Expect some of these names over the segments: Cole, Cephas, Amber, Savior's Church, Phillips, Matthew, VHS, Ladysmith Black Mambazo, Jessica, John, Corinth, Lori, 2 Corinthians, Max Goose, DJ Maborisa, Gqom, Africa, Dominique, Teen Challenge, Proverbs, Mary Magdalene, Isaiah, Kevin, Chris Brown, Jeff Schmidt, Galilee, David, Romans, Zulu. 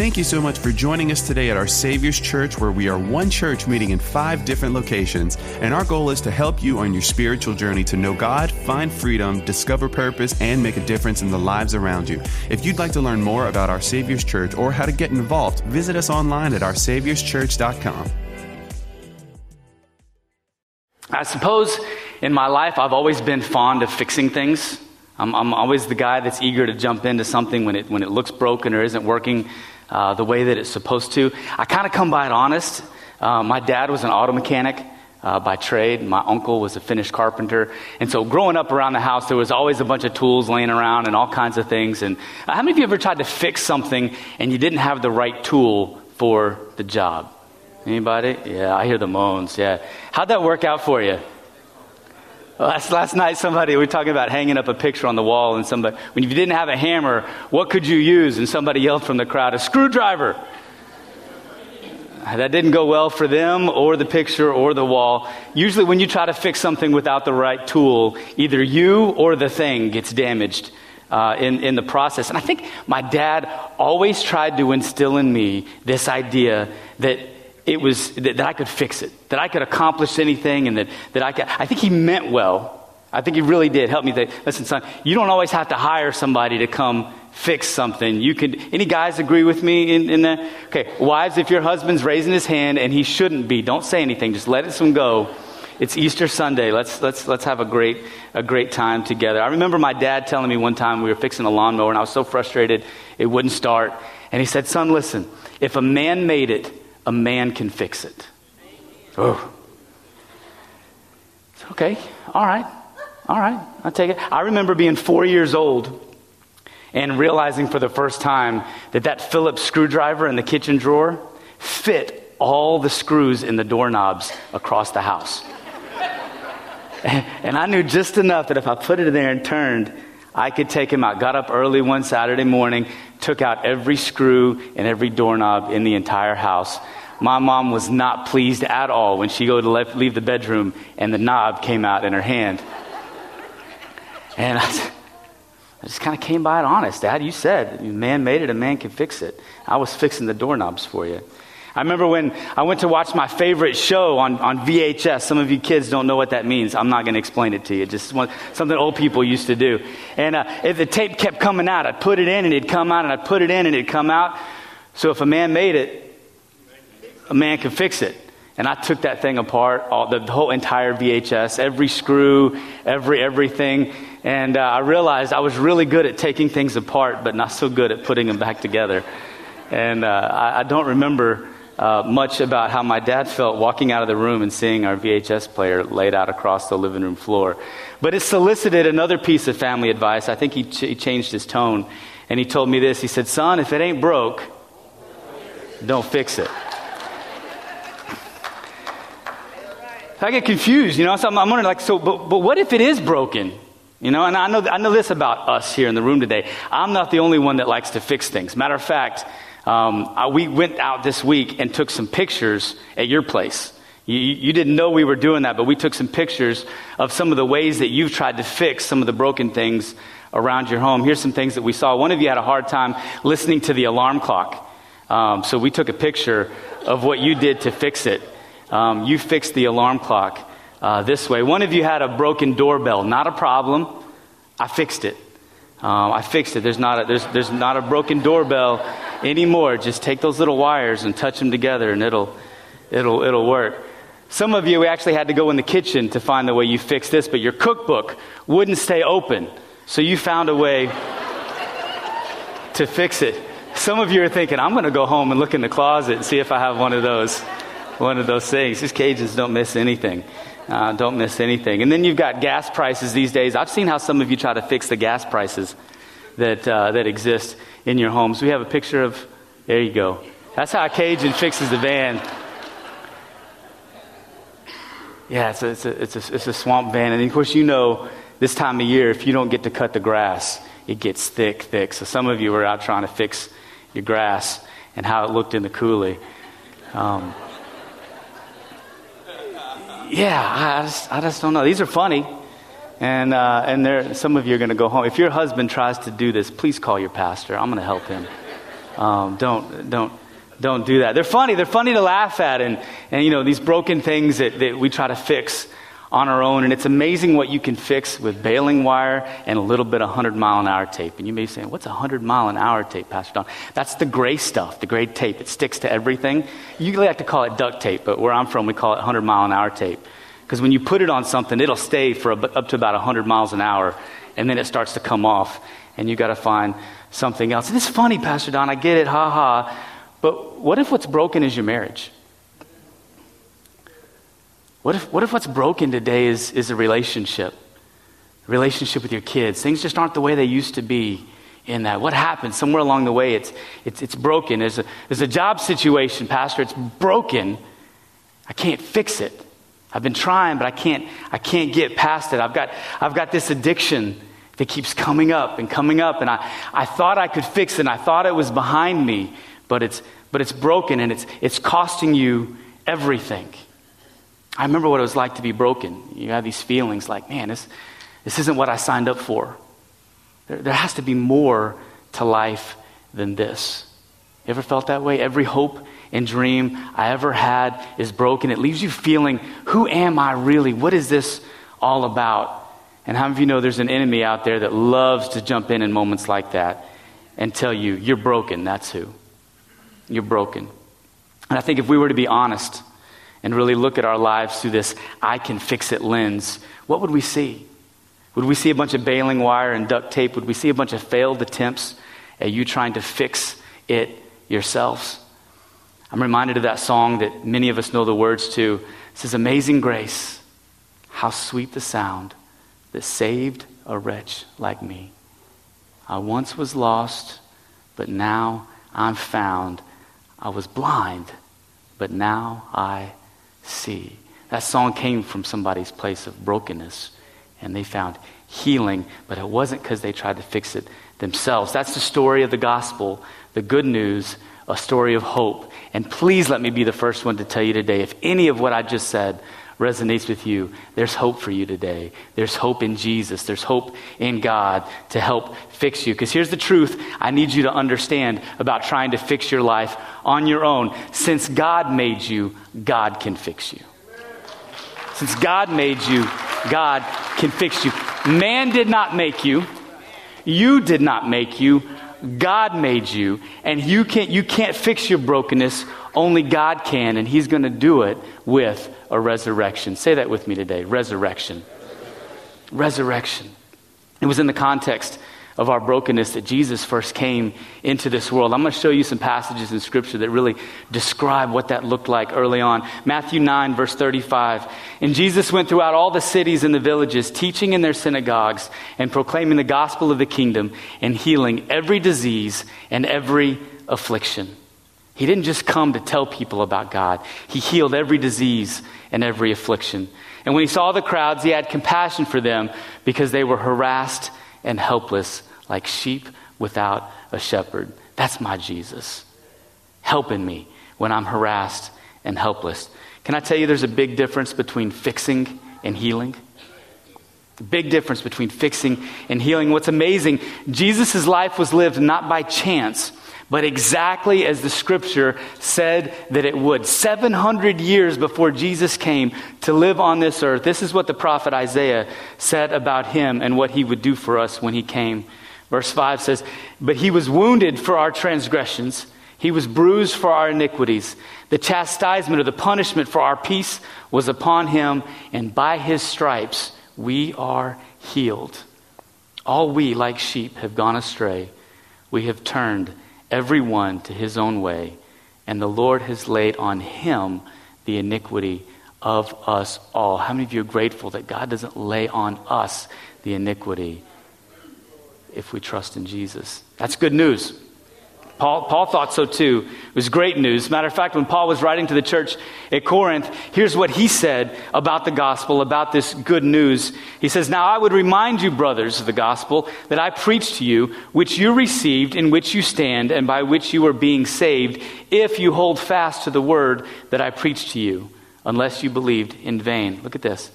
Thank you so much for joining us today at our Savior's Church, where we are one church meeting in 5 different locations. And our goal is to help you on your spiritual journey to know God, find freedom, discover purpose, and make a difference in the lives around you. If you'd like to learn more about our Savior's Church or how to get involved, visit us online at oursaviorschurch.com. I suppose in my life, I've always been fond of fixing things. I'm always the guy that's eager to jump into something when it looks broken or isn't working the way that it's supposed to. I kind of come by it honest. My dad was an auto mechanic by trade. My uncle was a Finnish carpenter. And so growing up around the house, there was always a bunch of tools laying around and all kinds of things. And how many of you ever tried to fix something and you didn't have the right tool for the job? Anybody? Yeah, I hear the moans. Yeah. How'd that work out for you? Last night, we were talking about hanging up a picture on the wall, and somebody, when you didn't have a hammer, what could you use? And somebody yelled from the crowd, "A screwdriver!" That didn't go well for them or the picture or the wall. Usually when you try to fix something without the right tool, either you or the thing gets damaged in the process. And I think my dad always tried to instill in me this idea that it was that I could fix it, that I could accomplish anything, and that I could. I think he meant well. I think he really did help me. Listen, son, you don't always have to hire somebody to come fix something. You could. Any guys agree with me in that? Okay, wives, if your husband's raising his hand and he shouldn't be, don't say anything. Just let him go. It's Easter Sunday. Let's have a great time together. I remember my dad telling me one time we were fixing a lawnmower, and I was so frustrated it wouldn't start. And he said, "Son, listen, if a man made it, a man can fix it." Oh. It's okay. All right. I'll take it. I remember being 4 years old and realizing for the first time that Phillips screwdriver in the kitchen drawer fit all the screws in the doorknobs across the house. And I knew just enough that if I put it in there and turned, I could take him out. Got up early one Saturday morning, took out every screw and every doorknob in the entire house. My mom was not pleased at all when she go to leave the bedroom and the knob came out in her hand. And I just kind of came by it honest. "Dad, you said, man made it, a man can fix it. I was fixing the doorknobs for you." I remember when I went to watch my favorite show on VHS. Some of you kids don't know what that means. I'm not going to explain it to you. Just something old people used to do. And if the tape kept coming out, I'd put it in and it'd come out, and I'd put it in and it'd come out. So if a man made it, a man can fix it. And I took that thing apart, the whole entire VHS, every screw, everything. And I realized I was really good at taking things apart, but not so good at putting them back together. And I don't remember much about how my dad felt walking out of the room and seeing our VHS player laid out across the living room floor. But it solicited another piece of family advice. I think he changed his tone, and he told me this. He said, "Son, if it ain't broke, don't fix it." I get confused, so I'm wondering, but what if it is broken? And I know this about us here in the room today. I'm not the only one that likes to fix things. Matter of fact, we went out this week and took some pictures at your place. You didn't know we were doing that, but we took some pictures of some of the ways that you've tried to fix some of the broken things around your home. Here's some things that we saw. One of you had a hard time listening to the alarm clock, so we took a picture of what you did to fix it. You fixed the alarm clock this way. One of you had a broken doorbell. Not a problem. I fixed it. There's not a broken doorbell anymore. Just take those little wires and touch them together, and it'll work. Some of you, we actually had to go in the kitchen to find the way you fixed this, but your cookbook wouldn't stay open, so you found a way to fix it. Some of you are thinking, "I'm going to go home and look in the closet and see if I have one of those things." These Cajuns don't miss anything. And then you've got gas prices these days. I've seen how some of you try to fix the gas prices that exist in your homes. We have a picture of, there you go. That's how a Cajun fixes the van. Yeah, it's a swamp van. And of course, this time of year, if you don't get to cut the grass, it gets thick. So some of you were out trying to fix your grass and how it looked in the coulee. Yeah, I just don't know. These are funny, and some of you are going to go home. If your husband tries to do this, please call your pastor. I'm going to help him. Don't do that. They're funny. They're funny to laugh at, and you know, these broken things that we try to fix on our own. And it's amazing what you can fix with baling wire and a little bit of 100-mile-an-hour tape. And you may be saying, what's 100-mile-an-hour tape, Pastor Don? That's the gray stuff, the gray tape. It sticks to everything. You like to call it duct tape, but where I'm from, we call it 100-mile-an-hour tape. Because when you put it on something, it'll stay for up to about 100 miles an hour, and then it starts to come off, and you got to find something else. And it's funny, Pastor Don, I get it, ha-ha, but what if what's broken is your marriage? What if what's broken today is a relationship? A relationship with your kids. Things just aren't the way they used to be in that. What happened? Somewhere along the way, it's broken. There's a job situation, Pastor. It's broken. I can't fix it. I've been trying, but I can't get past it. I've got this addiction that keeps coming up, and I thought I could fix it, and I thought it was behind me, but it's broken, and it's costing you everything. I remember what it was like to be broken. You have these feelings like, man, this isn't what I signed up for. There has to be more to life than this. You ever felt that way? Every hope and dream I ever had is broken. It leaves you feeling, who am I really? What is this all about? And how many of you know there's an enemy out there that loves to jump in moments like that and tell you, you're broken, that's who. You're broken. And I think if we were to be honest and really look at our lives through this I can fix it lens, what would we see? Would we see a bunch of baling wire and duct tape? Would we see a bunch of failed attempts at you trying to fix it yourselves? I'm reminded of that song that many of us know the words to. It says, Amazing Grace, how sweet the sound that saved a wretch like me. I once was lost, but now I'm found. I was blind, but now I see. That song came from somebody's place of brokenness, and they found healing, but it wasn't because they tried to fix it themselves. That's the story of the gospel, the good news, a story of hope. And please let me be the first one to tell you today, if any of what I just said resonates with you, there's hope for you today. There's hope in Jesus. There's hope in God to help fix you. Because here's the truth I need you to understand about trying to fix your life on your own. Since God made you, God can fix you. Since God made you, God can fix you. Man did not make you. You did not make you. God made you, and you can't fix your brokenness. Only God can, and he's going to do it with a resurrection. Say that with me today, resurrection. Resurrection. It was in the context of our brokenness that Jesus first came into this world. I'm going to show you some passages in Scripture that really describe what that looked like early on. Matthew 9, verse 35. And Jesus went throughout all the cities and the villages, teaching in their synagogues and proclaiming the gospel of the kingdom and healing every disease and every affliction. He didn't just come to tell people about God. He healed every disease and every affliction. And when he saw the crowds, he had compassion for them because they were harassed and helpless like sheep without a shepherd. That's my Jesus, helping me when I'm harassed and helpless. Can I tell you there's a big difference between fixing and healing? A big difference between fixing and healing. What's amazing, Jesus' life was lived not by chance, but exactly as the Scripture said that it would. 700 years before Jesus came to live on this earth, this is what the prophet Isaiah said about him and what he would do for us when he came. Verse 5 says, But he was wounded for our transgressions. He was bruised for our iniquities. The chastisement or the punishment for our peace was upon him, and by his stripes we are healed. All we, like sheep, have gone astray. We have turned everyone to his own way, and the Lord has laid on him the iniquity of us all. How many of you are grateful that God doesn't lay on us the iniquity if we trust in Jesus? That's good news. Paul thought so too. It was great news. Matter of fact, when Paul was writing to the church at Corinth, here's what he said about the gospel, about this good news. He says, Now I would remind you, brothers, of the gospel that I preached to you, which you received, in which you stand, and by which you are being saved, if you hold fast to the word that I preached to you, unless you believed in vain. Look at this.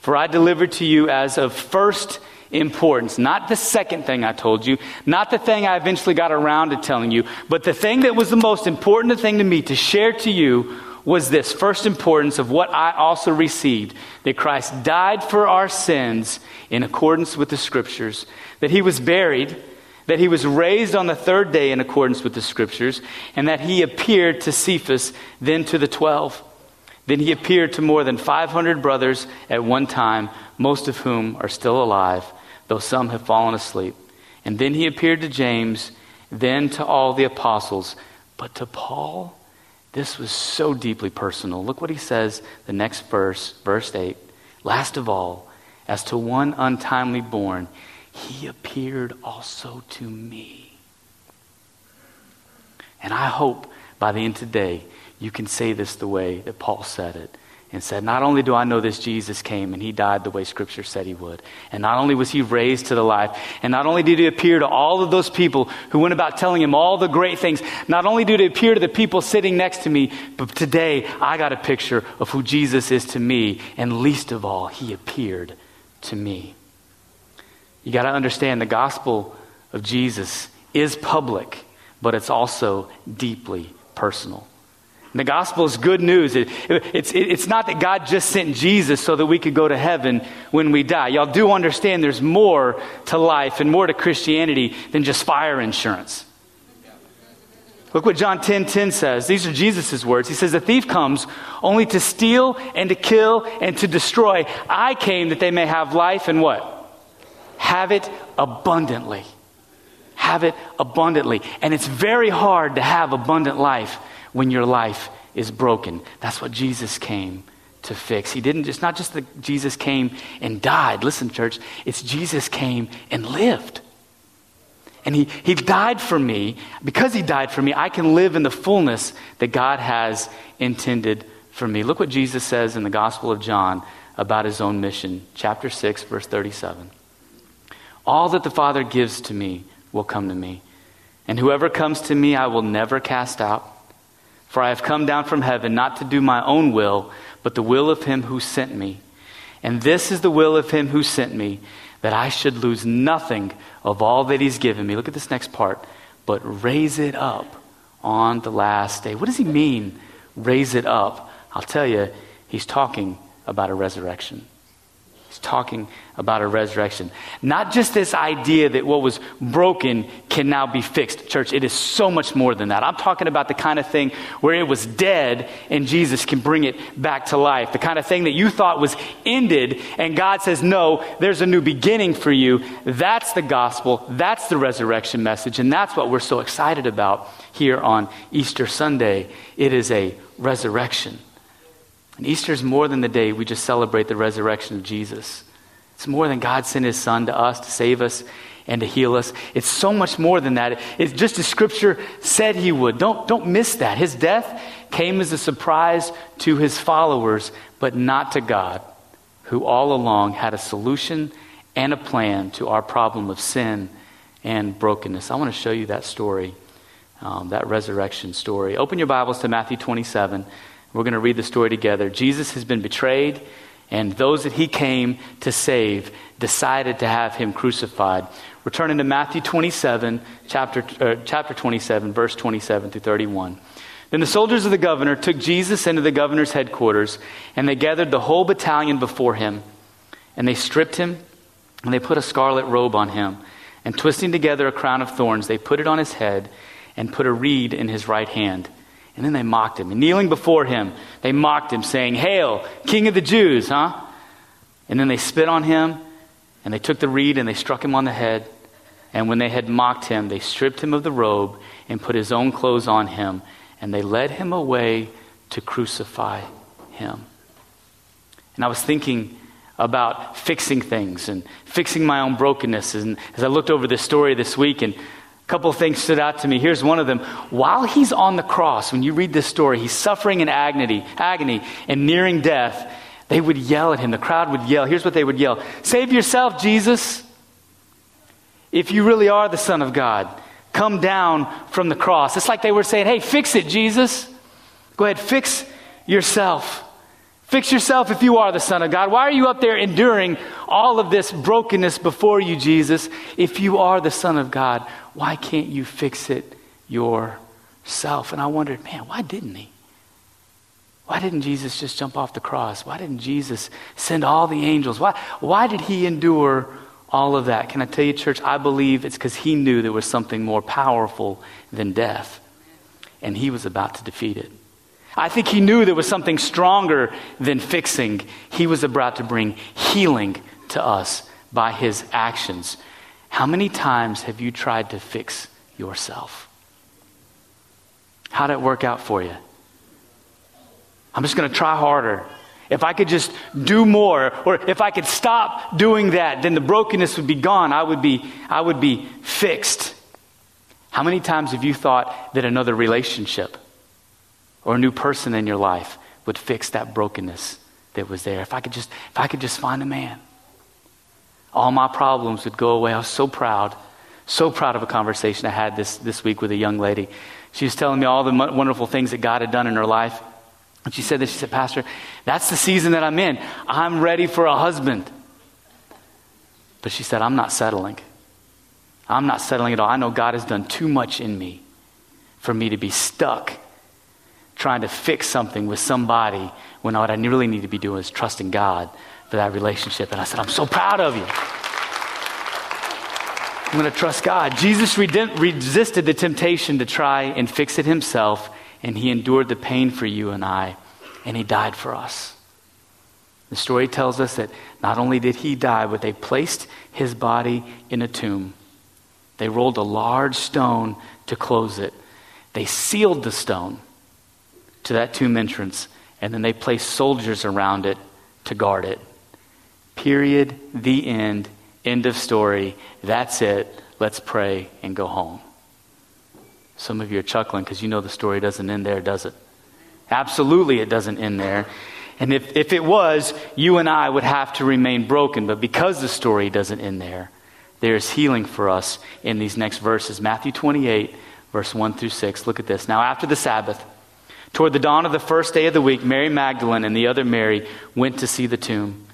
For I delivered to you as of first importance. Not the second thing I told you, not the thing I eventually got around to telling you, but the thing that was the most important thing to me to share to you was this first importance of what I also received, that Christ died for our sins in accordance with the Scriptures, that he was buried, that he was raised on the third day in accordance with the Scriptures, and that he appeared to Cephas, then to the 12. Then he appeared to more than 500 brothers at one time, most of whom are still alive, though some have fallen asleep. And then he appeared to James, then to all the apostles. But to Paul, this was so deeply personal. Look what he says the next verse, verse 8. Last of all, as to one untimely born, he appeared also to me. And I hope by the end of today, you can say this the way that Paul said it, and said, not only do I know this Jesus came and he died the way Scripture said he would, and not only was he raised to the life, and not only did he appear to all of those people who went about telling him all the great things, not only did he appear to the people sitting next to me, but today I got a picture of who Jesus is to me, and least of all, he appeared to me. You got to understand the gospel of Jesus is public, but it's also deeply personal. The gospel is good news. It's not that God just sent Jesus so that we could go to heaven when we die. Y'all do understand there's more to life and more to Christianity than just fire insurance. Look what John 10:10 says. These are Jesus' words. He says, the thief comes only to steal and to kill and to destroy. I came that they may have life and what? Have it abundantly. Have it abundantly. And it's very hard to have abundant life when your life is broken. That's what Jesus came to fix. He didn't just, not just that Jesus came and died. Listen, church, it's Jesus came and lived. And he died for me. Because he died for me, I can live in the fullness that God has intended for me. Look what Jesus says in the Gospel of John about his own mission. Chapter 6, verse 37. All that the Father gives to me will come to me. And whoever comes to me, I will never cast out. For I have come down from heaven not to do my own will, but the will of him who sent me. And this is the will of him who sent me, that I should lose nothing of all that he's given me. Look at this next part. But raise it up on the last day. What does he mean, raise it up? I'll tell you, he's talking about a resurrection. He's talking about a resurrection. Not just this idea that what was broken can now be fixed. Church, it is so much more than that. I'm talking about the kind of thing where it was dead and Jesus can bring it back to life. The kind of thing that you thought was ended and God says, no, there's a new beginning for you. That's the gospel. That's the resurrection message. And that's what we're so excited about here on Easter Sunday. It is a resurrection. And Easter is more than the day we just celebrate the resurrection of Jesus. It's more than God sent his son to us to save us and to heal us. It's so much more than that. It's just as Scripture said he would. Don't miss that. His death came as a surprise to his followers, but not to God, who all along had a solution and a plan to our problem of sin and brokenness. I want to show you that story, that resurrection story. Open your Bibles to Matthew 27. We're going to read the story together. Jesus has been betrayed, and those that he came to save decided to have him crucified. We're turning to Matthew 27, chapter 27, verse 27 through 31. Then the soldiers of the governor took Jesus into the governor's headquarters, and they gathered the whole battalion before him. And they stripped him, and they put a scarlet robe on him. And twisting together a crown of thorns, they put it on his head and put a reed in his right hand. And then they mocked him. And kneeling before him, they mocked him, saying, Hail, King of the Jews, huh? And then they spit on him, and they took the reed, and they struck him on the head. And when they had mocked him, they stripped him of the robe and put his own clothes on him. And they led him away to crucify him. And I was thinking about fixing things and fixing my own brokenness. And as I looked over this story this week, and couple things stood out to me. Here's one of them. While he's on the cross, when you read this story, he's suffering in agony and nearing death. They would yell at him. The crowd would yell. Here's what they would yell. Save yourself, Jesus. If you really are the Son of God, come down from the cross. It's like they were saying, hey, fix it, Jesus. Go ahead, fix yourself. Fix yourself if you are the Son of God. Why are you up there enduring all of this brokenness before you, Jesus. If you are the Son of God, why can't you fix it yourself? And I wondered, man, why didn't he? Why didn't Jesus just jump off the cross? Why didn't Jesus send all the angels? Why did he endure all of that? Can I tell you, church, I believe it's because he knew there was something more powerful than death, and he was about to defeat it. I think he knew there was something stronger than fixing. He was about to bring healing to us by his actions. How many times have you tried to fix yourself? How did it work out for you? I'm just going to try harder. If I could just do more, or if I could stop doing that, then the brokenness would be gone. I would be fixed. How many times have you thought that another relationship or a new person in your life would fix that brokenness that was there? If I could just find a man, all my problems would go away. I was so proud of a conversation I had this week with a young lady. She was telling me all the wonderful things that God had done in her life. And she said this, she said, Pastor, that's the season that I'm in. I'm ready for a husband. But she said, I'm not settling. I'm not settling at all. I know God has done too much in me for me to be stuck trying to fix something with somebody when what I really need to be doing is trusting God for that relationship. And I said, I'm so proud of you. I'm going to trust God. Jesus resisted the temptation to try and fix it himself, and he endured the pain for you and I, and he died for us. The story tells us that not only did he die, but they placed his body in a tomb. They rolled a large stone to close it. They sealed the stone to that tomb entrance, and then they placed soldiers around it to guard it. Period. The end. End of story. That's it. Let's pray and go home. Some of you are chuckling because you know the story doesn't end there, does it? Absolutely, it doesn't end there. And if it was, you and I would have to remain broken. But because the story doesn't end there, there is healing for us in these next verses. Matthew 28, verse 1 through 6. Look at this. Now, after the Sabbath, toward the dawn of the first day of the week, Mary Magdalene and the other Mary went to see the tomb.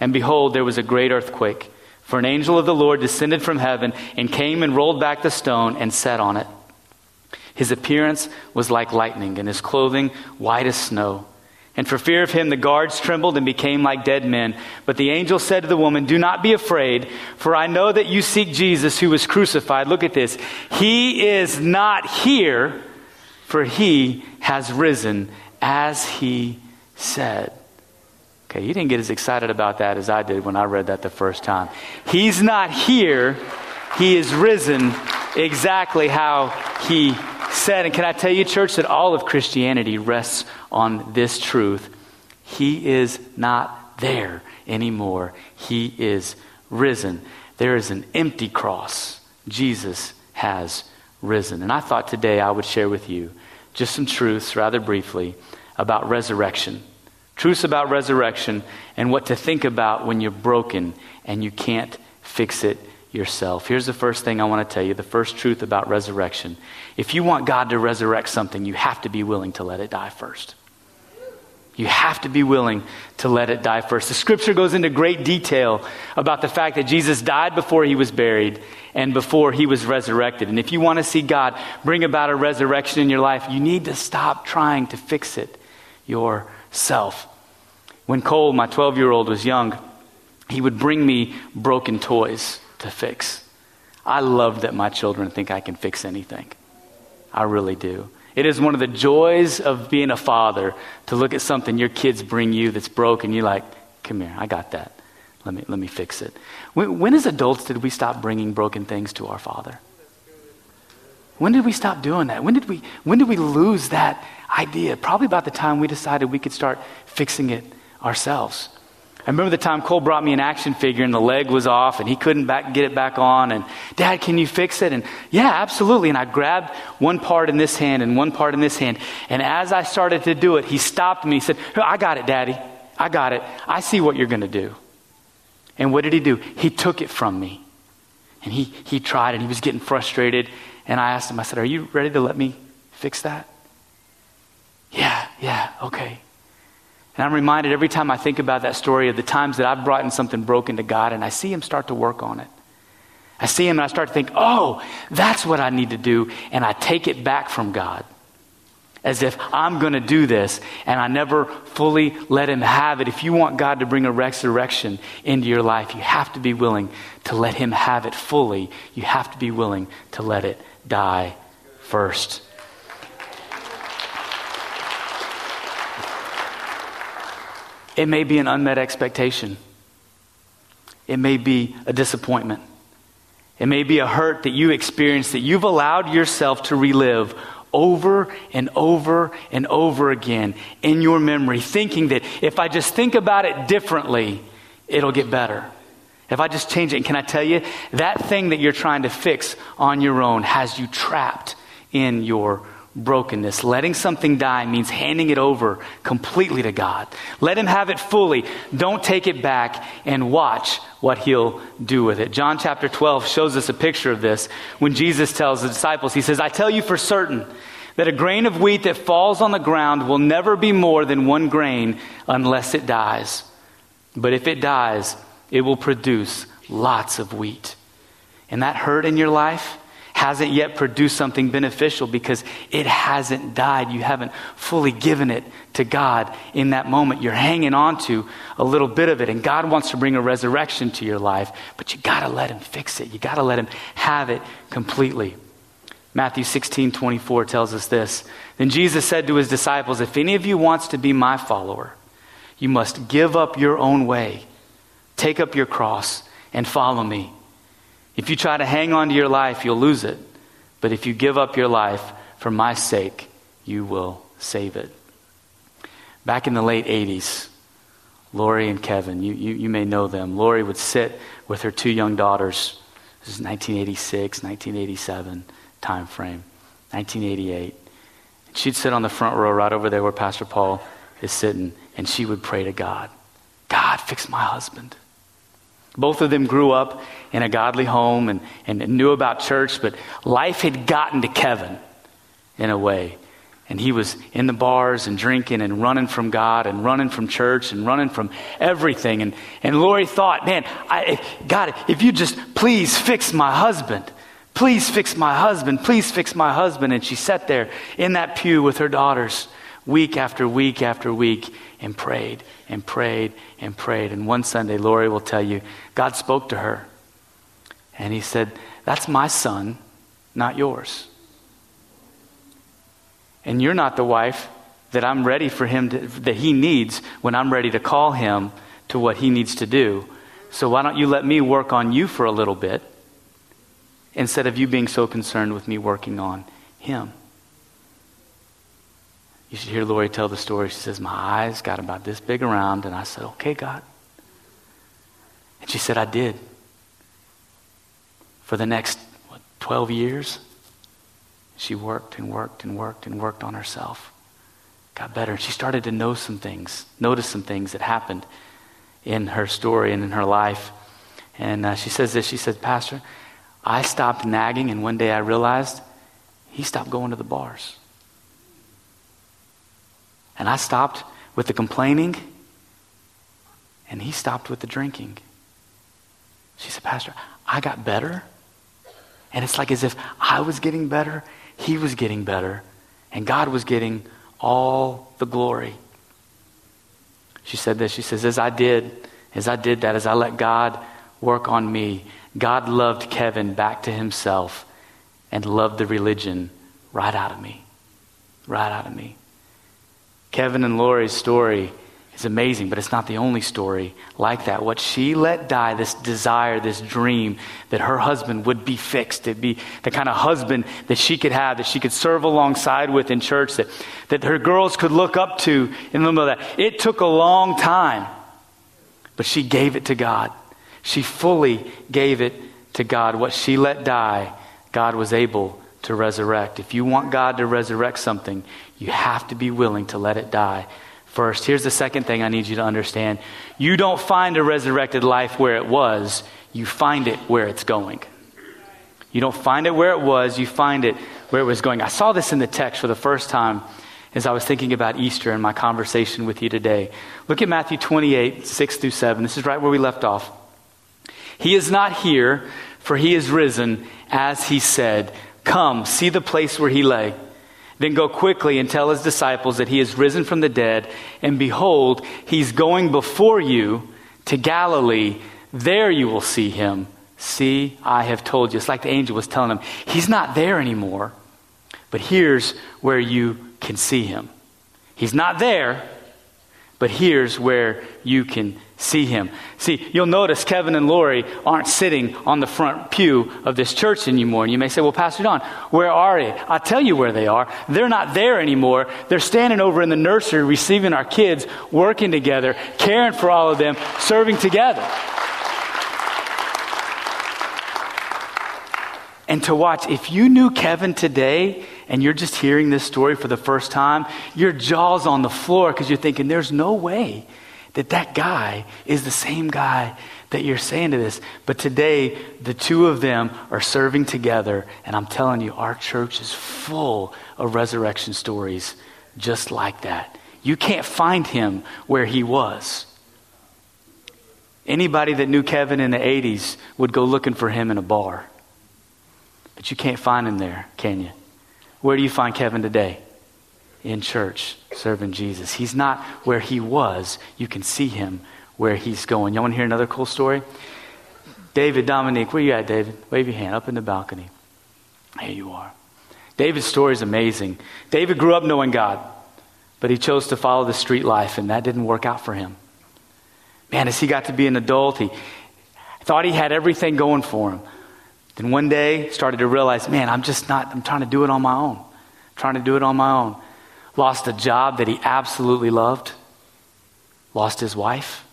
And behold, there was a great earthquake. For an angel of the Lord descended from heaven and came and rolled back the stone and sat on it. His appearance was like lightning, and his clothing white as snow. And for fear of him, the guards trembled and became like dead men. But the angel said to the woman, do not be afraid, for I know that you seek Jesus who was crucified. Look at this. He is not here, for he has risen, as he said. Okay, you didn't get as excited about that as I did when I read that the first time. He's not here. He is risen, exactly how he said. And can I tell you, church, that all of Christianity rests on this truth. He is not there anymore. He is risen. There is an empty cross. Jesus has risen. And I thought today I would share with you just some truths, rather briefly, about resurrection. Truths about resurrection and what to think about when you're broken and you can't fix it yourself. Here's the first thing I want to tell you, the first truth about resurrection. If you want God to resurrect something, you have to be willing to let it die first. You have to be willing to let it die first. The scripture goes into great detail about the fact that Jesus died before he was buried and before he was resurrected. And if you want to see God bring about a resurrection in your life, you need to stop trying to fix it yourself. When Cole, my 12-year-old, was young, he would bring me broken toys to fix. I love that my children think I can fix anything. I really do. It is one of the joys of being a father to look at something your kids bring you that's broken. You're like, come here, I got that. Let me fix it. When as adults did we stop bringing broken things to our Father? When did we stop doing that? When did we lose that idea? Probably about the time we decided we could start fixing it ourselves. I remember the time Cole brought me an action figure and the leg was off and he couldn't get it back on. And, Dad, can you fix it? And, yeah, absolutely. And I grabbed one part in this hand and one part in this hand. And as I started to do it, he stopped me. He said, I got it, Daddy. I got it. I see what you're going to do. And what did he do? He took it from me. And he tried and he was getting frustrated. And I asked him, I said, are you ready to let me fix that? Yeah, okay. And I'm reminded every time I think about that story of the times that I've brought in something broken to God and I see him start to work on it. I see him and I start to think, oh, that's what I need to do. And I take it back from God as if I'm going to do this, and I never fully let him have it. If you want God to bring a resurrection into your life, you have to be willing to let him have it fully. You have to be willing to let it die first. It may be an unmet expectation. It may be a disappointment. It may be a hurt that you experienced that you've allowed yourself to relive over and over and over again in your memory, thinking that if I just think about it differently, it'll get better. If I just change it. And can I tell you, that thing that you're trying to fix on your own has you trapped in your brokenness. Letting something die means handing it over completely to God. Let him have it fully. Don't take it back, and watch what he'll do with it. John chapter 12 shows us a picture of this. When Jesus tells the disciples, he says, I tell you for certain that a grain of wheat that falls on the ground will never be more than one grain unless it dies. But if it dies, it will produce lots of wheat. And that hurt in your life hasn't yet produced something beneficial because it hasn't died. You haven't fully given it to God in that moment. You're hanging on to a little bit of it, and God wants to bring a resurrection to your life, but you got to let him fix it. You got to let him have it completely. Matthew 16:24 tells us this. Then Jesus said to his disciples, if any of you wants to be my follower, you must give up your own way, take up your cross, and follow me. If you try to hang on to your life, you'll lose it. But if you give up your life for my sake, you will save it. Back in the late 80s, Lori and Kevin, you may know them. Lori would sit with her two young daughters. This is 1986, 1987 time frame, 1988. And she'd sit on the front row right over there where Pastor Paul is sitting, and she would pray to God, God, fix my husband. Both of them grew up in a godly home and knew about church, but life had gotten to Kevin in a way. And he was in the bars and drinking and running from God and running from church and running from everything. And Lori thought, man, God, if you just please fix my husband. Please fix my husband. Please fix my husband. And she sat there in that pew with her daughters week after week after week, and prayed and prayed and prayed. And one Sunday, Lori will tell you, God spoke to her. And he said, that's my son, not yours. And you're not the wife that I'm ready for him to, that he needs when I'm ready to call him to what he needs to do. So why don't you let me work on you for a little bit instead of you being so concerned with me working on him? You should hear Lori tell the story. She says, my eyes got about this big around, and I said, okay, God. And she said, I did. For the next, 12 years, she worked and worked and worked and worked on herself. Got better. And she started to know some things, notice some things that happened in her story and in her life. And she says this. She said, Pastor, I stopped nagging, and one day I realized he stopped going to the bars. And I stopped with the complaining, and he stopped with the drinking. She said, Pastor, I got better. And it's like as if I was getting better, he was getting better, and God was getting all the glory. She said this. She says, as I did that, as I let God work on me, God loved Kevin back to himself and loved the religion right out of me. Kevin and Lori's story is amazing, but it's not the only story like that. What she let die, this desire, this dream that her husband would be fixed, it'd be the kind of husband that she could have, that she could serve alongside with in church, that her girls could look up to in the middle of that. It took a long time, but she gave it to God. She fully gave it to God. What she let die, God was able to resurrect. If you want God to resurrect something, you have to be willing to let it die first. Here's the second thing I need you to understand. You don't find a resurrected life where it was. You find it where it's going. You don't find it where it was. You find it where it was going. I saw this in the text for the first time as I was thinking about Easter and my conversation with you today. Look at Matthew 28, 6 through 7. This is right where we left off. He is not here, for he is risen, as he said. Come, see the place where he lay. Then go quickly and tell his disciples that he is risen from the dead. And behold, he's going before you to Galilee. There you will see him. See, I have told you. It's like the angel was telling him. He's not there anymore. But here's where you can see him. He's not there, but here's where you can see him. See, you'll notice Kevin and Lori aren't sitting on the front pew of this church anymore. And you may say, well, Pastor Don, where are they? I'll tell you where they are. They're not there anymore. They're standing over in the nursery, receiving our kids, working together, caring for all of them, serving together. And to watch, if you knew Kevin today and you're just hearing this story for the first time, your jaw's on the floor because you're thinking, there's no way that that guy is the same guy that you're saying to this. But today, the two of them are serving together. And I'm telling you, our church is full of resurrection stories just like that. You can't find him where he was. Anybody that knew Kevin in the 80s would go looking for him in a bar. But you can't find him there, can you? Where do you find Kevin today? In church, serving Jesus. He's not where he was. You can see him where he's going. Y'all want to hear another cool story? David, Dominique, where you at, David? Wave your hand up in the balcony. There you are. David's story is amazing. David grew up knowing God, but he chose to follow the street life, and that didn't work out for him. Man, as he got to be an adult, he thought he had everything going for him. Then one day, started to realize, man, I'm trying to do it on my own. Lost a job that he absolutely loved. Lost his wife.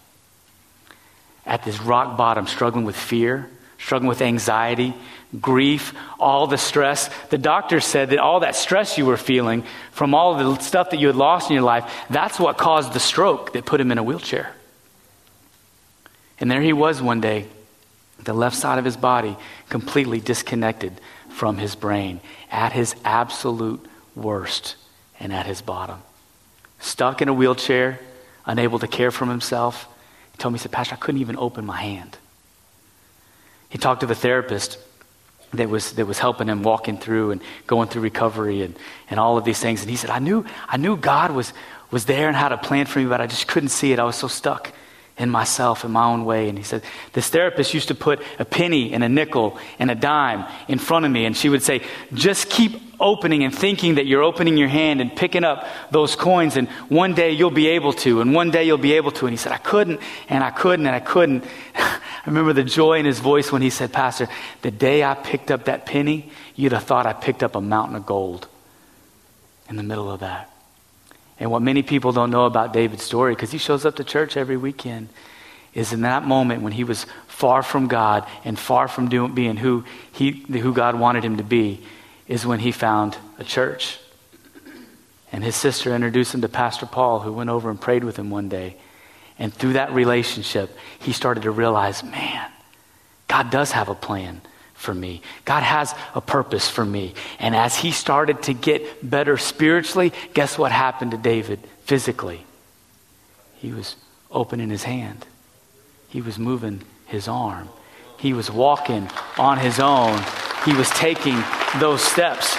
At this rock bottom, struggling with fear, struggling with anxiety, grief, all the stress. The doctor said that all that stress you were feeling from all the stuff that you had lost in your life, that's what caused the stroke that put him in a wheelchair. And there he was one day, the left side of his body completely disconnected from his brain, at his absolute worst and at his bottom. Stuck in a wheelchair, unable to care for himself. He told me, he said, Pastor, I couldn't even open my hand. He talked to the therapist that was helping him walking through and going through recovery and all of these things. And he said, I knew God was there and had a plan for me, but I just couldn't see it. I was so stuck in myself, in my own way. And he said, this therapist used to put a penny and a nickel and a dime in front of me. And she would say, just keep opening and thinking that you're opening your hand and picking up those coins. And one day you'll be able to. And one day you'll be able to. And he said, I couldn't. I remember the joy in his voice when he said, Pastor, the day I picked up that penny, you'd have thought I picked up a mountain of gold in the middle of that. And what many people don't know about David's story, because he shows up to church every weekend, is in that moment when he was far from God and far from being who God wanted him to be, is when he found a church. And his sister introduced him to Pastor Paul, who went over and prayed with him one day. And through that relationship, he started to realize, man, God does have a plan for me. God has a purpose for me. And as he started to get better spiritually, guess what happened to David physically? He was opening his hand. He was moving his arm. He was walking on his own. He was taking those steps.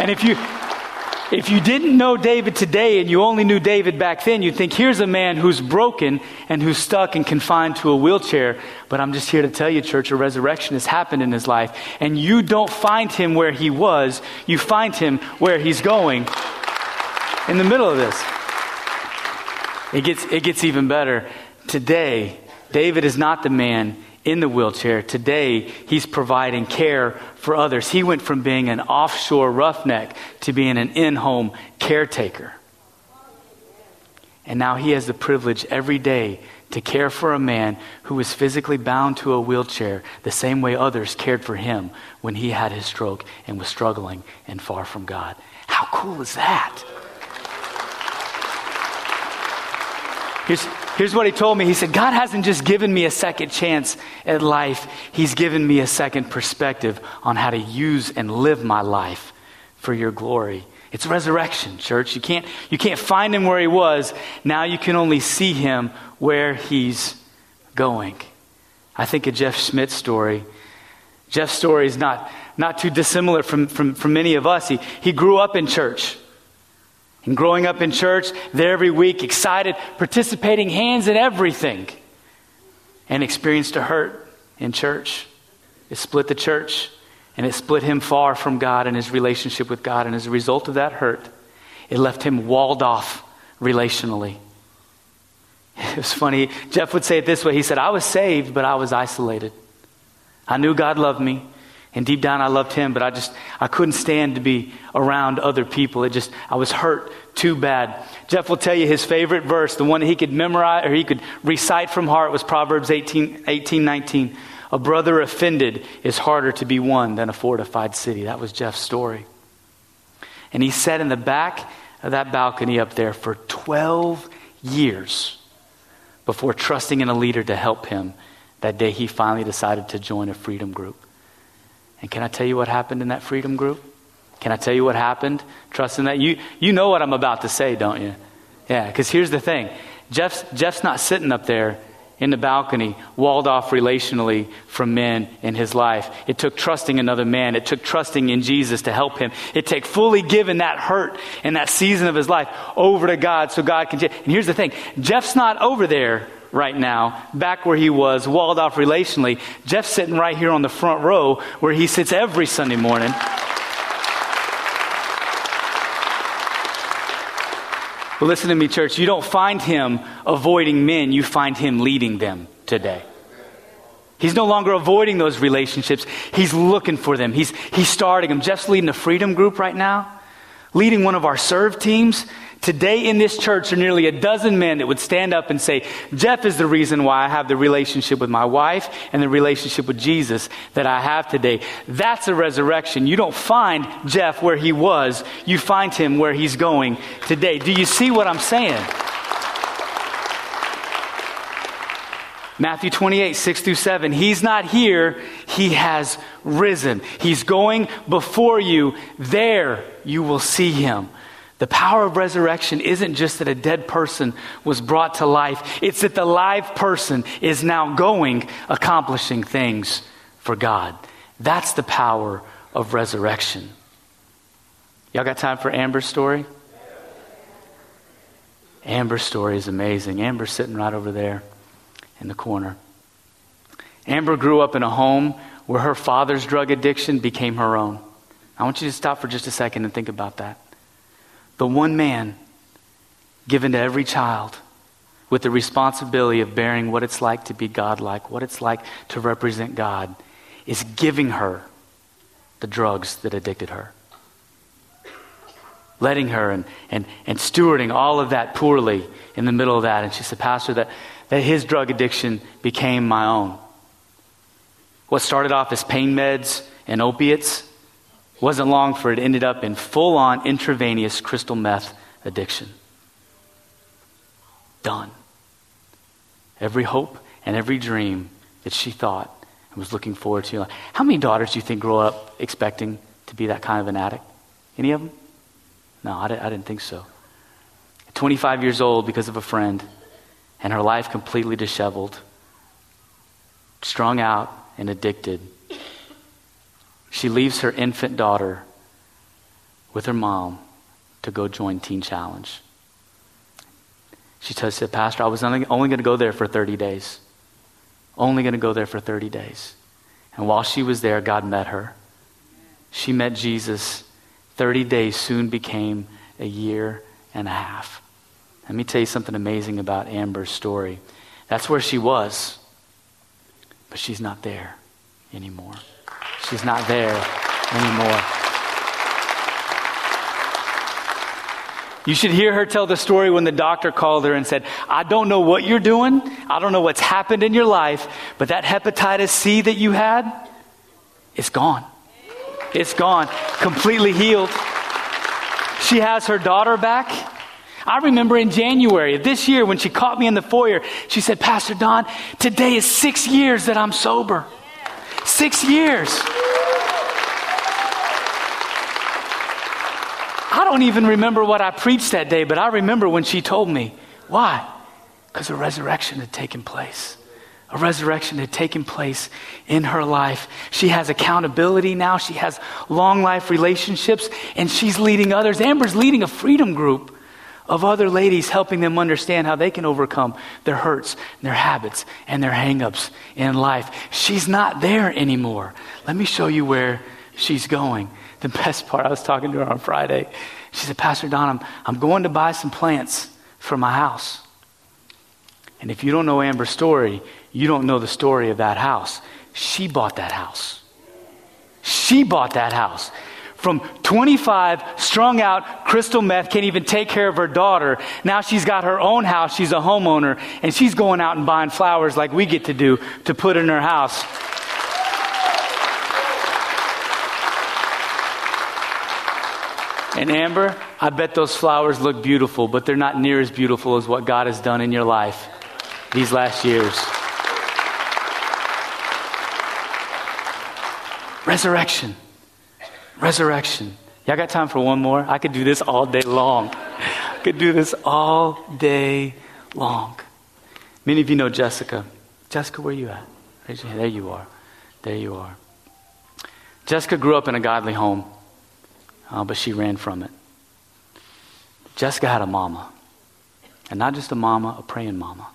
And if you didn't know David today and you only knew David back then, you'd think, here's a man who's broken and who's stuck and confined to a wheelchair. But I'm just here to tell you, church, a resurrection has happened in his life. And you don't find him where he was. You find him where he's going in the middle of this. It gets even better. Today, David is not the man in the wheelchair. Today, he's providing care for others. He went from being an offshore roughneck to being an in-home caretaker. And now he has the privilege every day to care for a man who was physically bound to a wheelchair the same way others cared for him when he had his stroke and was struggling and far from God. How cool is that? Here's what he told me. He said, God hasn't just given me a second chance at life. He's given me a second perspective on how to use and live my life for your glory. It's resurrection, church. You can't find him where he was. Now you can only see him where he's going. I think of Jeff Schmidt's story. Jeff's story is not too dissimilar from many of us. He grew up in church. And growing up in church, there every week, excited, participating, hands in everything. And experienced a hurt in church. It split the church. And it split him far from God and his relationship with God. And as a result of that hurt, it left him walled off relationally. It was funny. Jeff would say it this way. He said, I was saved, but I was isolated. I knew God loved me. And deep down I loved him, but I couldn't stand to be around other people. I was hurt too bad. Jeff will tell you his favorite verse, the one that he could memorize or he could recite from heart was Proverbs 18:19. A brother offended is harder to be won than a fortified city. That was Jeff's story. And he sat in the back of that balcony up there for 12 years before trusting in a leader to help him. That day he finally decided to join a freedom group. And can I tell you what happened in that freedom group? Can I tell you what happened? Trust in that. You know what I'm about to say, don't you? Yeah, because here's the thing. Jeff's not sitting up there in the balcony, walled off relationally from men in his life. It took trusting another man. It took trusting in Jesus to help him. It took fully giving that hurt and that season of his life over to God so God can... And here's the thing. Jeff's not over there right now, back where he was, walled off relationally. Jeff's sitting right here on the front row where he sits every Sunday morning. But listen to me, church. You don't find him avoiding men. You find him leading them today. He's no longer avoiding those relationships. He's looking for them. He's starting them. Jeff's leading a freedom group right now, leading one of our serve teams. Today in this church are nearly a dozen men that would stand up and say, Jeff is the reason why I have the relationship with my wife and the relationship with Jesus that I have today. That's a resurrection. You don't find Jeff where he was. You find him where he's going today. Do you see what I'm saying? Matthew 28, 6-7. He's not here. He has risen. He's going before you. There you will see him. The power of resurrection isn't just that a dead person was brought to life. It's that the live person is now going, accomplishing things for God. That's the power of resurrection. Y'all got time for Amber's story? Amber's story is amazing. Amber's sitting right over there in the corner. Amber grew up in a home where her father's drug addiction became her own. I want you to stop for just a second and think about that. The one man given to every child with the responsibility of bearing what it's like to be godlike, what it's like to represent God, is giving her the drugs that addicted her. Letting her and stewarding all of that poorly in the middle of that. And she said, Pastor, that his drug addiction became my own. What started off as pain meds and opiates wasn't long for it ended up in full-on intravenous crystal meth addiction. Done. Every hope and every dream that she thought and was looking forward to. How many daughters do you think grow up expecting to be that kind of an addict? Any of them? No, I didn't think so. At 25 years old, because of a friend, and her life completely disheveled, strung out and addicted, she leaves her infant daughter with her mom to go join Teen Challenge. She said, Pastor, I was only going to go there for 30 days. Only going to go there for 30 days. And while she was there, God met her. She met Jesus. 30 days soon became a year and a half. Let me tell you something amazing about Amber's story. That's where she was, but she's not there anymore. She's not there anymore. You should hear her tell the story when the doctor called her and said, I don't know what you're doing. I don't know what's happened in your life, but that hepatitis C that you had, it's gone. It's gone. Completely healed. She has her daughter back. I remember in January of this year when she caught me in the foyer, she said, Pastor Don, today is 6 years that I'm sober. 6 years. I don't even remember what I preached that day, but I remember when she told me. Why? Because a resurrection had taken place. A resurrection had taken place in her life. She has accountability now. She has long life relationships, and she's leading others. Amber's leading a freedom group of other ladies, helping them understand how they can overcome their hurts, and their habits, and their hang-ups in life. She's not there anymore. Let me show you where she's going. The best part, I was talking to her on Friday. She said, Pastor Don, I'm going to buy some plants for my house. And if you don't know Amber's story, you don't know the story of that house. She bought that house. She bought that house. From 25, strung out, crystal meth, can't even take care of her daughter. Now she's got her own house. She's a homeowner. And she's going out and buying flowers like we get to do to put in her house. And Amber, I bet those flowers look beautiful, but they're not near as beautiful as what God has done in your life these last years. Resurrection. Resurrection. Y'all got time for one more? I could do this all day long. I could do this all day long. Many of you know Jessica. Jessica, where are you at? Raise your hand. There you are. There you are. Jessica grew up in a godly home, but she ran from it. Jessica had a mama. And not just a mama, a praying mama.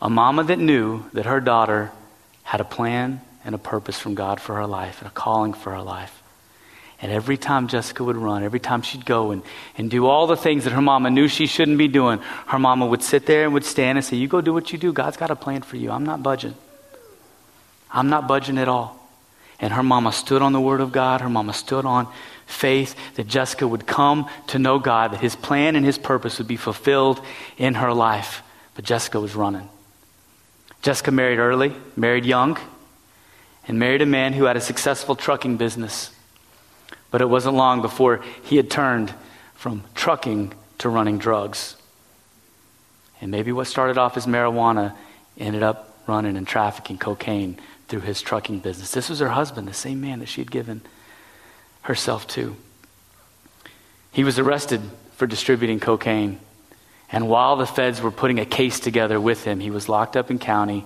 A mama that knew that her daughter had a plan and a purpose from God for her life and a calling for her life. And every time Jessica would run, every time she'd go and do all the things that her mama knew she shouldn't be doing, her mama would sit there and would stand and say, you go do what you do. God's got a plan for you. I'm not budging. I'm not budging at all. And her mama stood on the word of God. Her mama stood on faith that Jessica would come to know God, that his plan and his purpose would be fulfilled in her life. But Jessica was running. Jessica married early, married young, and married a man who had a successful trucking business. But it wasn't long before he had turned from trucking to running drugs. And maybe what started off as marijuana ended up running and trafficking cocaine through his trucking business. This was her husband, the same man that she had given herself to. He was arrested for distributing cocaine. And while the feds were putting a case together with him, he was locked up in county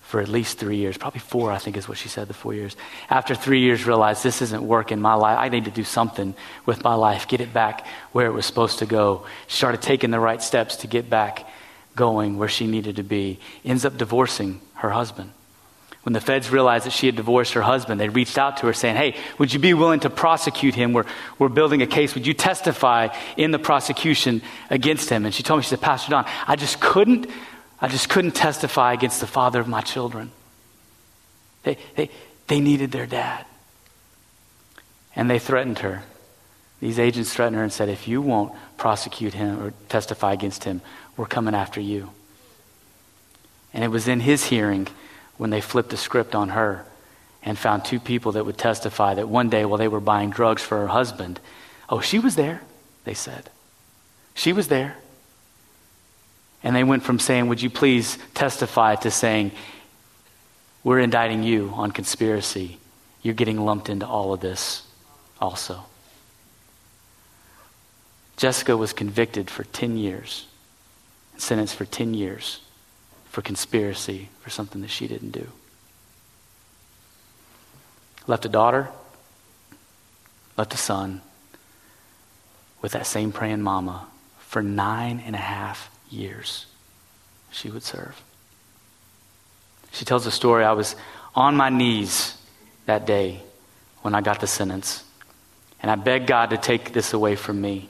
for at least 3 years, probably 4, I think is what she said, the 4 years. After 3 years, realized this isn't working. My life, I need to do something with my life, get it back where it was supposed to go. She started taking the right steps to get back going where she needed to be. Ends up divorcing her husband. When the feds realized that she had divorced her husband, they reached out to her saying, hey, would you be willing to prosecute him? We're building a case. Would you testify in the prosecution against him? And she told me, she said, Pastor Don, I just couldn't testify against the father of my children. They needed their dad. And they threatened her. These agents threatened her and said, if you won't prosecute him or testify against him, we're coming after you. And it was in his hearing when they flipped the script on her and found 2 people that would testify that one day while they were buying drugs for her husband, oh, she was there, they said. She was there. And they went from saying, would you please testify, to saying, we're indicting you on conspiracy. You're getting lumped into all of this also. Jessica was convicted for 10 years, sentenced for 10 years. For conspiracy, for something that she didn't do. Left a daughter, left a son with that same praying mama for 9.5 years she would serve. She tells a story. I was on my knees that day when I got the sentence, and I begged God to take this away from me.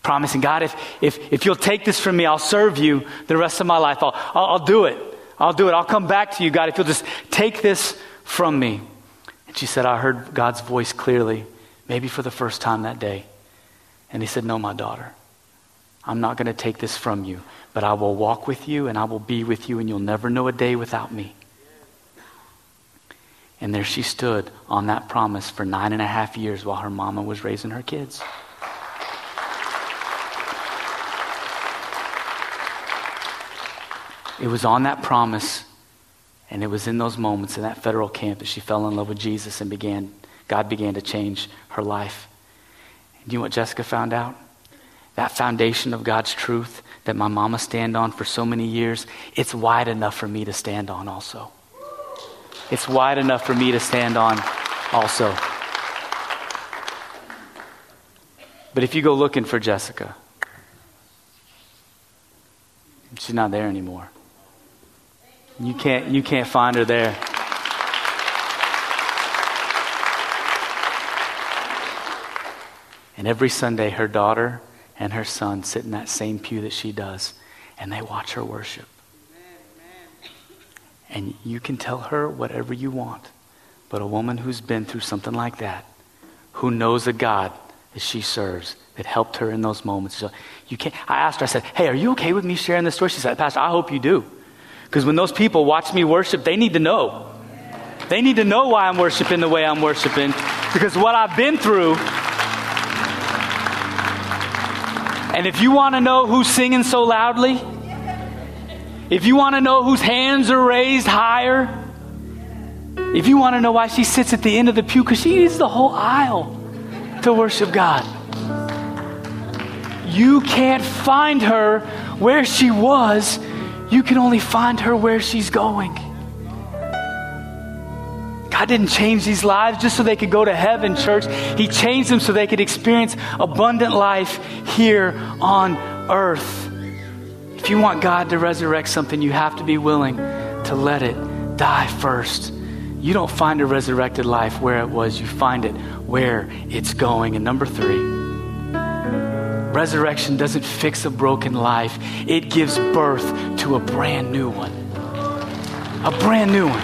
Promising, God, if you'll take this from me, I'll serve you the rest of my life. I'll do it. I'll do it. I'll come back to you, God, if you'll just take this from me. And she said, I heard God's voice clearly, maybe for the first time that day. And he said, no, my daughter, I'm not going to take this from you, but I will walk with you and I will be with you and you'll never know a day without me. And there she stood on that promise for 9.5 years while her mama was raising her kids. It was on that promise, and it was in those moments in that federal camp that she fell in love with Jesus and God began to change her life. Do you know what Jessica found out? That foundation of God's truth that my mama stand on for so many years, it's wide enough for me to stand on also. It's wide enough for me to stand on also. But if you go looking for Jessica, she's not there anymore. You can't find her there. And every Sunday, her daughter and her son sit in that same pew that she does, and they watch her worship. And you can tell her whatever you want, but a woman who's been through something like that, who knows a God that she serves, that helped her in those moments. You can't. I asked her, I said, hey, are you okay with me sharing this story? She said, Pastor, I hope you do. Because when those people watch me worship, they need to know. They need to know why I'm worshiping the way I'm worshiping. Because what I've been through. And if you want to know who's singing so loudly, if you want to know whose hands are raised higher, if you want to know why she sits at the end of the pew, because she needs the whole aisle to worship God. You can't find her where she was. You can only find her where she's going. God didn't change these lives just so they could go to heaven, church. He changed them so they could experience abundant life here on earth. If you want God to resurrect something, you have to be willing to let it die first. You don't find a resurrected life where it was. You find it where it's going. And number three, resurrection doesn't fix a broken life. It gives birth to a brand new one. A brand new one.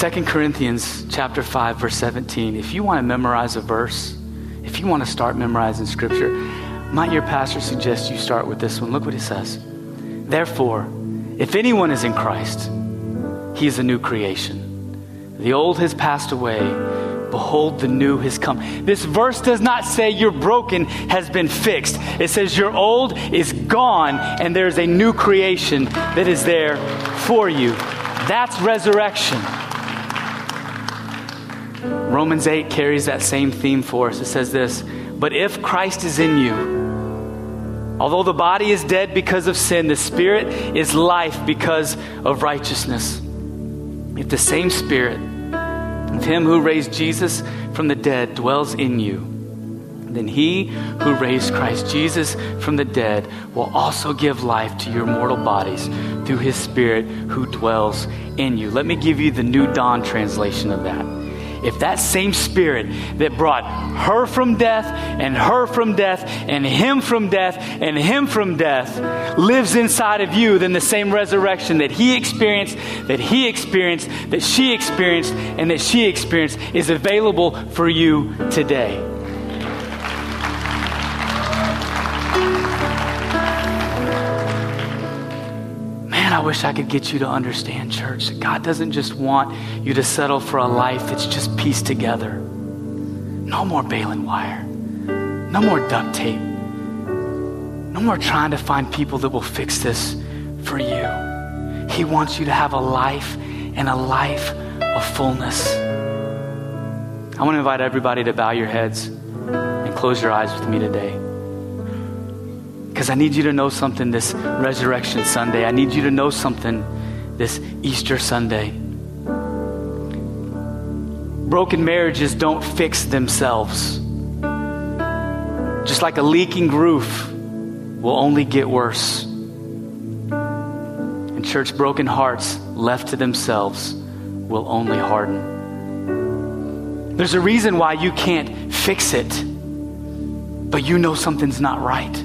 2 Corinthians chapter 5, verse 17. If you want to memorize a verse, if you want to start memorizing scripture, might your pastor suggest you start with this one. Look what it says. Therefore, if anyone is in Christ, he is a new creation. The old has passed away. Behold, the new has come. This verse does not say your broken has been fixed. It says your old is gone and there's a new creation that is there for you. That's resurrection. Romans 8 carries that same theme for us. It says this, but if Christ is in you, although the body is dead because of sin, the spirit is life because of righteousness. If the same spirit of him who raised Jesus from the dead dwells in you, then he who raised Christ Jesus from the dead will also give life to your mortal bodies through his spirit who dwells in you. Let me give you the New Dawn translation of that. If that same spirit that brought her from death and him from death and him from death lives inside of you, then the same resurrection that he experienced, that she experienced, and that she experienced is available for you today. I wish I could get you to understand, church, that God doesn't just want you to settle for a life that's just pieced together. No more baling wire. No more duct tape. No more trying to find people that will fix this for you. He wants you to have a life and a life of fullness. I want to invite everybody to bow your heads and close your eyes with me today. Because I need you to know something this Resurrection Sunday. I need you to know something this Easter Sunday. Broken marriages don't fix themselves. Just like a leaking roof will only get worse. And church, broken hearts left to themselves will only harden. There's a reason why you can't fix it, but you know something's not right.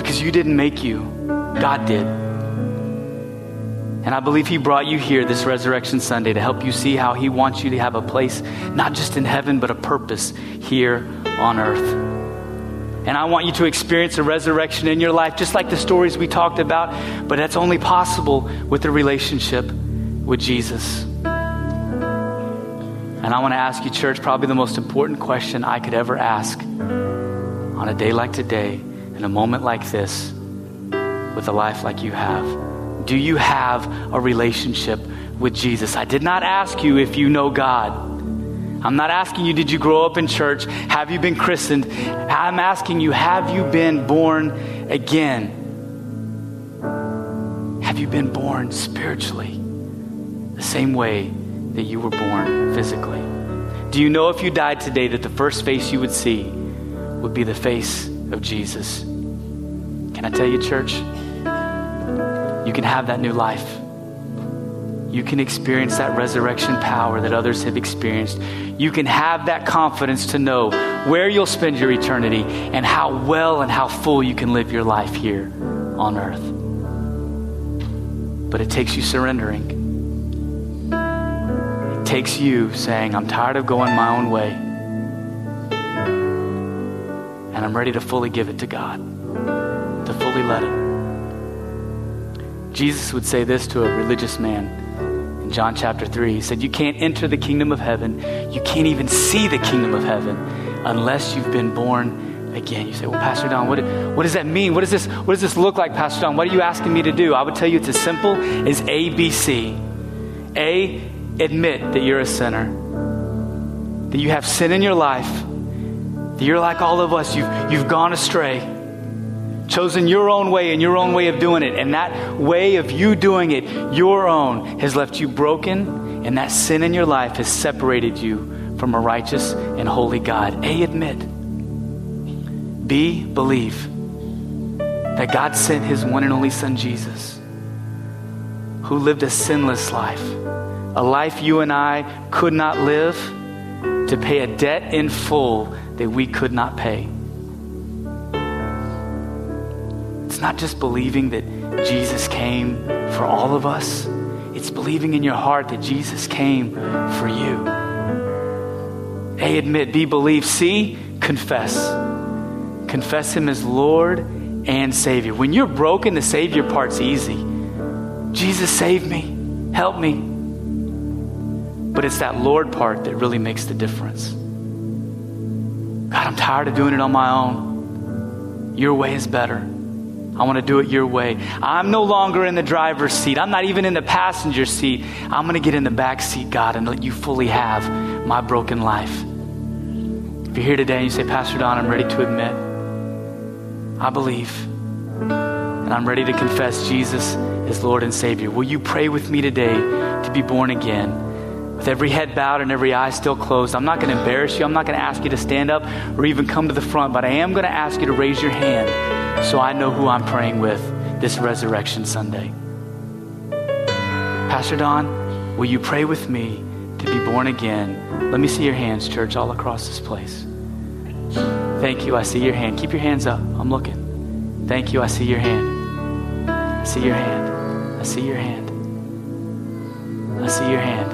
Because you didn't make you, God did. And I believe he brought you here this Resurrection Sunday to help you see how he wants you to have a place, not just in heaven, but a purpose here on earth. And I want you to experience a resurrection in your life, just like the stories we talked about, but that's only possible with a relationship with Jesus. And I want to ask you, church, probably the most important question I could ever ask on a day like today, in a moment like this, with a life like you have, do you have a relationship with Jesus? I did not ask you if you know God. I'm not asking you, did you grow up in church? Have you been christened? I'm asking you, have you been born again? Have you been born spiritually the same way that you were born physically? Do you know if you died today that the first face you would see would be the face of Jesus? Can I tell you, church? You can have that new life. You can experience that resurrection power that others have experienced. You can have that confidence to know where you'll spend your eternity and how well and how full you can live your life here on earth. But it takes you surrendering. It takes you saying, I'm tired of going my own way, and I'm ready to fully give it to God, to fully let it. Jesus would say this to a religious man. In John chapter 3, he said, you can't enter the kingdom of heaven. You can't even see the kingdom of heaven unless you've been born again. You say, well, Pastor Don, what does that mean? What does this look like, Pastor Don? What are you asking me to do? I would tell you it's as simple as A, B, C. A, admit that you're a sinner, that you have sin in your life, that you're like all of us. You've gone astray, chosen your own way and your own way of doing it. And that way of you doing it, your own, has left you broken. And that sin in your life has separated you from a righteous and holy God. A, admit. B, believe that God sent his one and only son, Jesus, who lived a sinless life, a life you and I could not live, to pay a debt in full that we could not pay. It's not just believing that Jesus came for all of us. It's believing in your heart that Jesus came for you. A, admit. B, believe. C, confess. Confess him as Lord and Savior. When you're broken, the Savior part's easy. Jesus, save me. Help me. But it's that Lord part that really makes the difference. God, I'm tired of doing it on my own. Your way is better. I want to do it your way. I'm no longer in the driver's seat. I'm not even in the passenger seat. I'm going to get in the back seat, God, and let you fully have my broken life. If you're here today and you say, Pastor Don, I'm ready to admit, I believe, and I'm ready to confess Jesus as Lord and Savior. Will you pray with me today to be born again? With every head bowed and every eye still closed, I'm not going to embarrass you. I'm not going to ask you to stand up or even come to the front, but I am going to ask you to raise your hand so I know who I'm praying with this Resurrection Sunday. Pastor Don, will you pray with me to be born again? Let me see your hands, church, all across this place. Thank you. I see your hand. Keep your hands up. I'm looking. Thank you. I see your hand. I see your hand. I see your hand. I see your hand.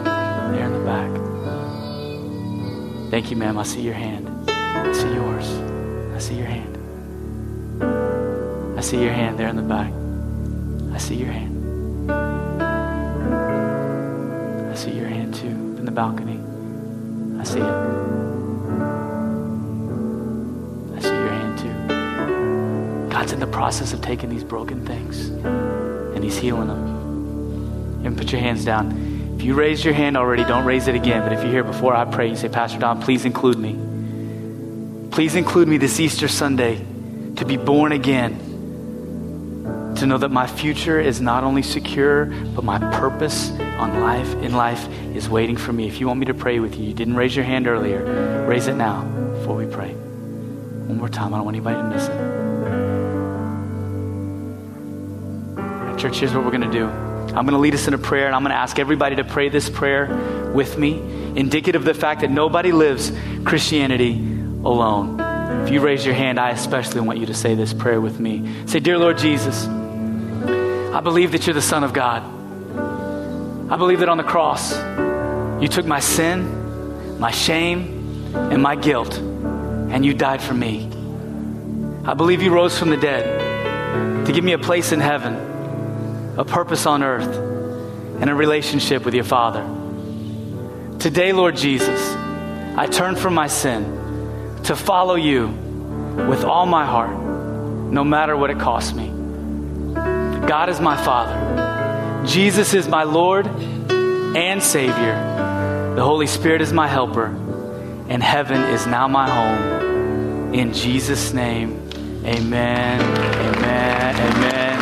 There in the back. Thank you, ma'am. I see your hand. I see yours. I see your hand. I see your hand there in the back. I see your hand. I see your hand too in the balcony. I see it. I see your hand too. God's in the process of taking these broken things and he's healing them. And put your hands down. If you raised your hand already, don't raise it again. But if you're here before I pray, you say, Pastor Don, please include me. Please include me this Easter Sunday to be born again, to know that my future is not only secure, but my purpose in life is waiting for me. If you want me to pray with you, you didn't raise your hand earlier, raise it now before we pray. One more time. I don't want anybody to miss it. Church, here's what we're going to do. I'm going to lead us in a prayer, and I'm going to ask everybody to pray this prayer with me, indicative of the fact that nobody lives Christianity alone. If you raise your hand, I especially want you to say this prayer with me. Say, Dear Lord Jesus, I believe that you're the Son of God. I believe that on the cross, you took my sin, my shame, and my guilt, and you died for me. I believe you rose from the dead to give me a place in heaven, a purpose on earth, and a relationship with your Father. Today, Lord Jesus, I turn from my sin to follow you with all my heart, no matter what it costs me. God is my Father. Jesus is my Lord and Savior. The Holy Spirit is my helper. and heaven is now my home. In Jesus' name, amen, amen, amen.